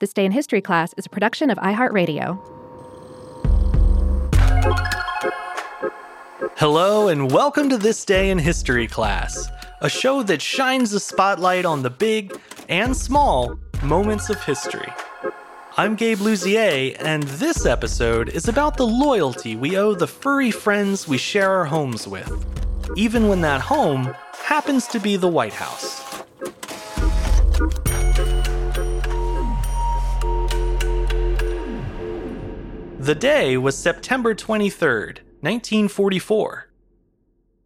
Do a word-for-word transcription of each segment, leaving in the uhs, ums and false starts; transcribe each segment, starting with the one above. This Day in History Class is a production of iHeartRadio. Hello and welcome to This Day in History Class, a show that shines a spotlight on the big and small moments of history. I'm Gabe Lousier, and this episode is about the loyalty we owe the furry friends we share our homes with, even when that home happens to be the White House. The day was September twenty-third, nineteen forty-four.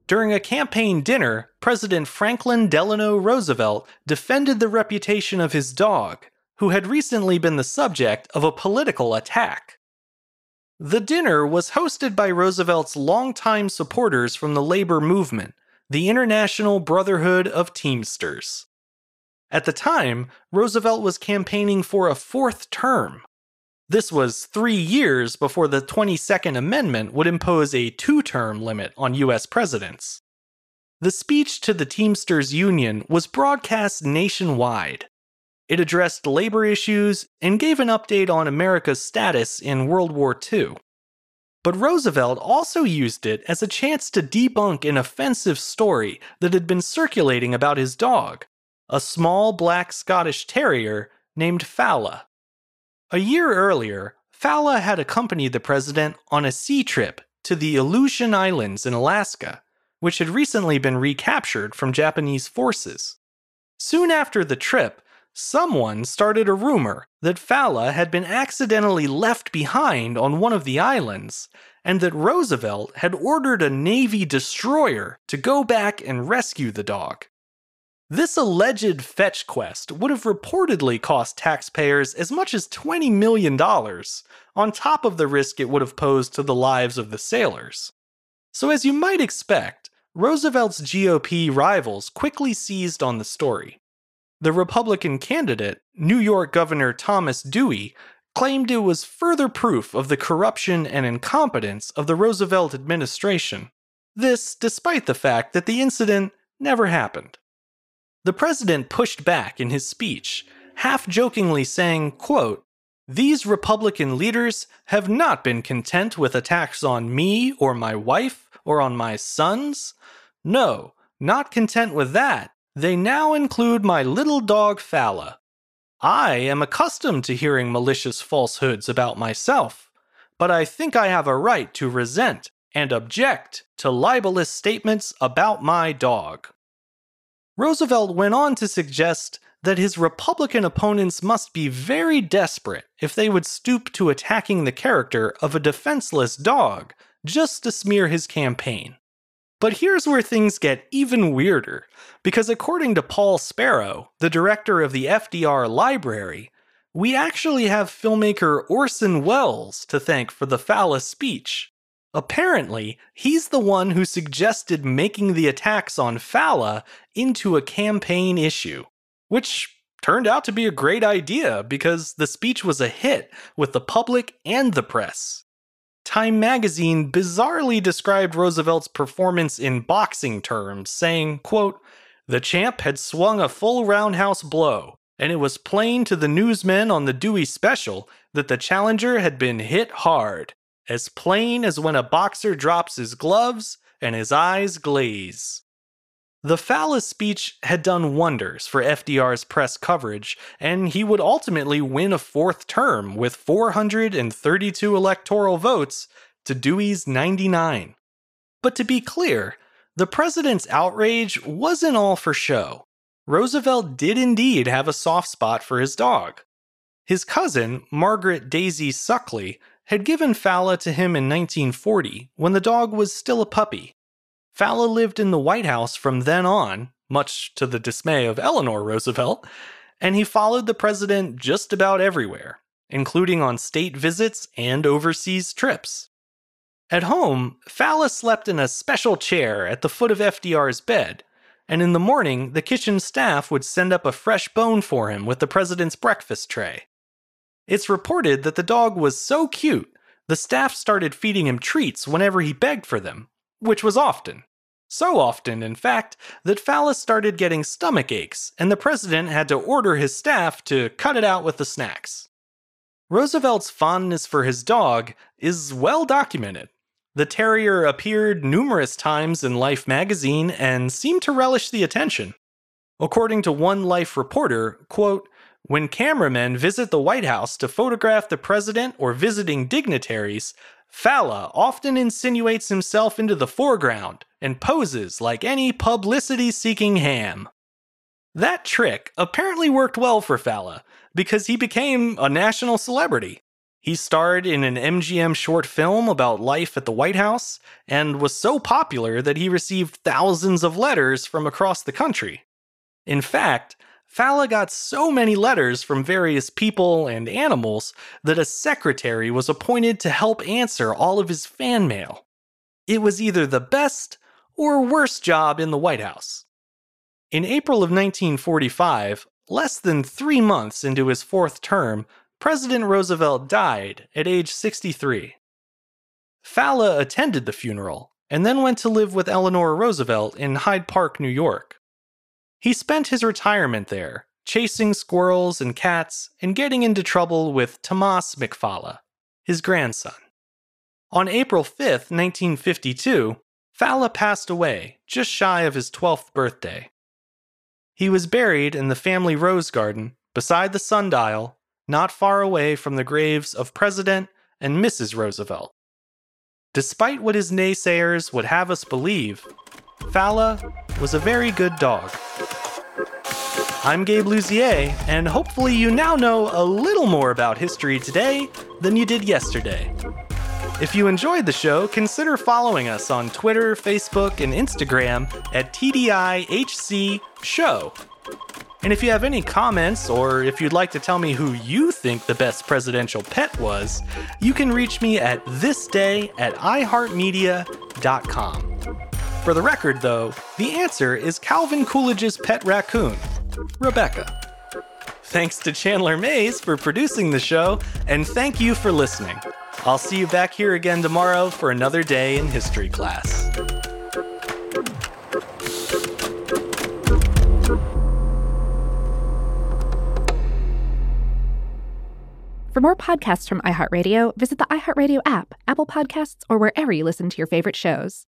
During a campaign dinner, President Franklin Delano Roosevelt defended the reputation of his dog, who had recently been the subject of a political attack. The dinner was hosted by Roosevelt's longtime supporters from the labor movement, the International Brotherhood of Teamsters. At the time, Roosevelt was campaigning for a fourth term. This was three years before the twenty-second Amendment would impose a two-term limit on U S presidents. The speech to the Teamsters Union was broadcast nationwide. It addressed labor issues and gave an update on America's status in World War Two. But Roosevelt also used it as a chance to debunk an offensive story that had been circulating about his dog, a small black Scottish terrier named Fala. A year earlier, Fala had accompanied the president on a sea trip to the Aleutian Islands in Alaska, which had recently been recaptured from Japanese forces. Soon after the trip, someone started a rumor that Fala had been accidentally left behind on one of the islands, and that Roosevelt had ordered a Navy destroyer to go back and rescue the dog. This alleged fetch quest would have reportedly cost taxpayers as much as twenty million dollars, on top of the risk it would have posed to the lives of the sailors. So as you might expect, Roosevelt's G O P rivals quickly seized on the story. The Republican candidate, New York Governor Thomas Dewey, claimed it was further proof of the corruption and incompetence of the Roosevelt administration. This despite the fact that the incident never happened. The president pushed back in his speech, half-jokingly saying, quote, "These Republican leaders have not been content with attacks on me or my wife or on my sons. No, not content with that, they now include my little dog Fala. I am accustomed to hearing malicious falsehoods about myself, but I think I have a right to resent and object to libelous statements about my dog." Roosevelt went on to suggest that his Republican opponents must be very desperate if they would stoop to attacking the character of a defenseless dog just to smear his campaign. But here's where things get even weirder, because according to Paul Sparrow, the director of the F D R Library, we actually have filmmaker Orson Welles to thank for the Fala speech. Apparently, he's the one who suggested making the attacks on Fala into a campaign issue, which turned out to be a great idea because the speech was a hit with the public and the press. Time magazine bizarrely described Roosevelt's performance in boxing terms, saying, quote, "The champ had swung a full roundhouse blow, and it was plain to the newsmen on the Dewey special that the challenger had been hit hard. As plain as when a boxer drops his gloves and his eyes glaze." The Fala speech had done wonders for F D R's press coverage, and he would ultimately win a fourth term with four hundred thirty-two electoral votes to Dewey's ninety-nine. But to be clear, the president's outrage wasn't all for show. Roosevelt did indeed have a soft spot for his dog. His cousin, Margaret Daisy Suckley, had given Fala to him in nineteen forty, when the dog was still a puppy. Fala lived in the White House from then on, much to the dismay of Eleanor Roosevelt, and he followed the president just about everywhere, including on state visits and overseas trips. At home, Fala slept in a special chair at the foot of F D R's bed, and in the morning, the kitchen staff would send up a fresh bone for him with the president's breakfast tray. It's reported that the dog was so cute, the staff started feeding him treats whenever he begged for them, which was often. So often, in fact, that Falla started getting stomach aches, and the president had to order his staff to cut it out with the snacks. Roosevelt's fondness for his dog is well documented. The terrier appeared numerous times in Life magazine and seemed to relish the attention. According to one Life reporter, quote, "When cameramen visit the White House to photograph the president or visiting dignitaries, Falla often insinuates himself into the foreground and poses like any publicity-seeking ham." That trick apparently worked well for Falla, because he became a national celebrity. He starred in an M G M short film about life at the White House, and was so popular that he received thousands of letters from across the country. In fact, Falla got so many letters from various people and animals that a secretary was appointed to help answer all of his fan mail. It was either the best or worst job in the White House. In April of nineteen forty-five, less than three months into his fourth term, President Roosevelt died at age sixty-three. Falla attended the funeral and then went to live with Eleanor Roosevelt in Hyde Park, New York. He spent his retirement there, chasing squirrels and cats and getting into trouble with Thomas McFalla, his grandson. On April fifth, nineteen fifty-two, Falla passed away just shy of his twelfth birthday. He was buried in the family rose garden beside the sundial, not far away from the graves of President and Missus Roosevelt. Despite what his naysayers would have us believe, Falla was a very good dog. I'm Gabe Lousier, and hopefully you now know a little more about history today than you did yesterday. If you enjoyed the show, consider following us on Twitter, Facebook, and Instagram at T D I H C Show. And if you have any comments, or if you'd like to tell me who you think the best presidential pet was, you can reach me at thisday at i heart media dot com. For the record, though, the answer is Calvin Coolidge's pet raccoon, Rebecca. Thanks to Chandler Mays for producing the show, and thank you for listening. I'll see you back here again tomorrow for another day in history class. For more podcasts from iHeartRadio, visit the iHeartRadio app, Apple Podcasts, or wherever you listen to your favorite shows.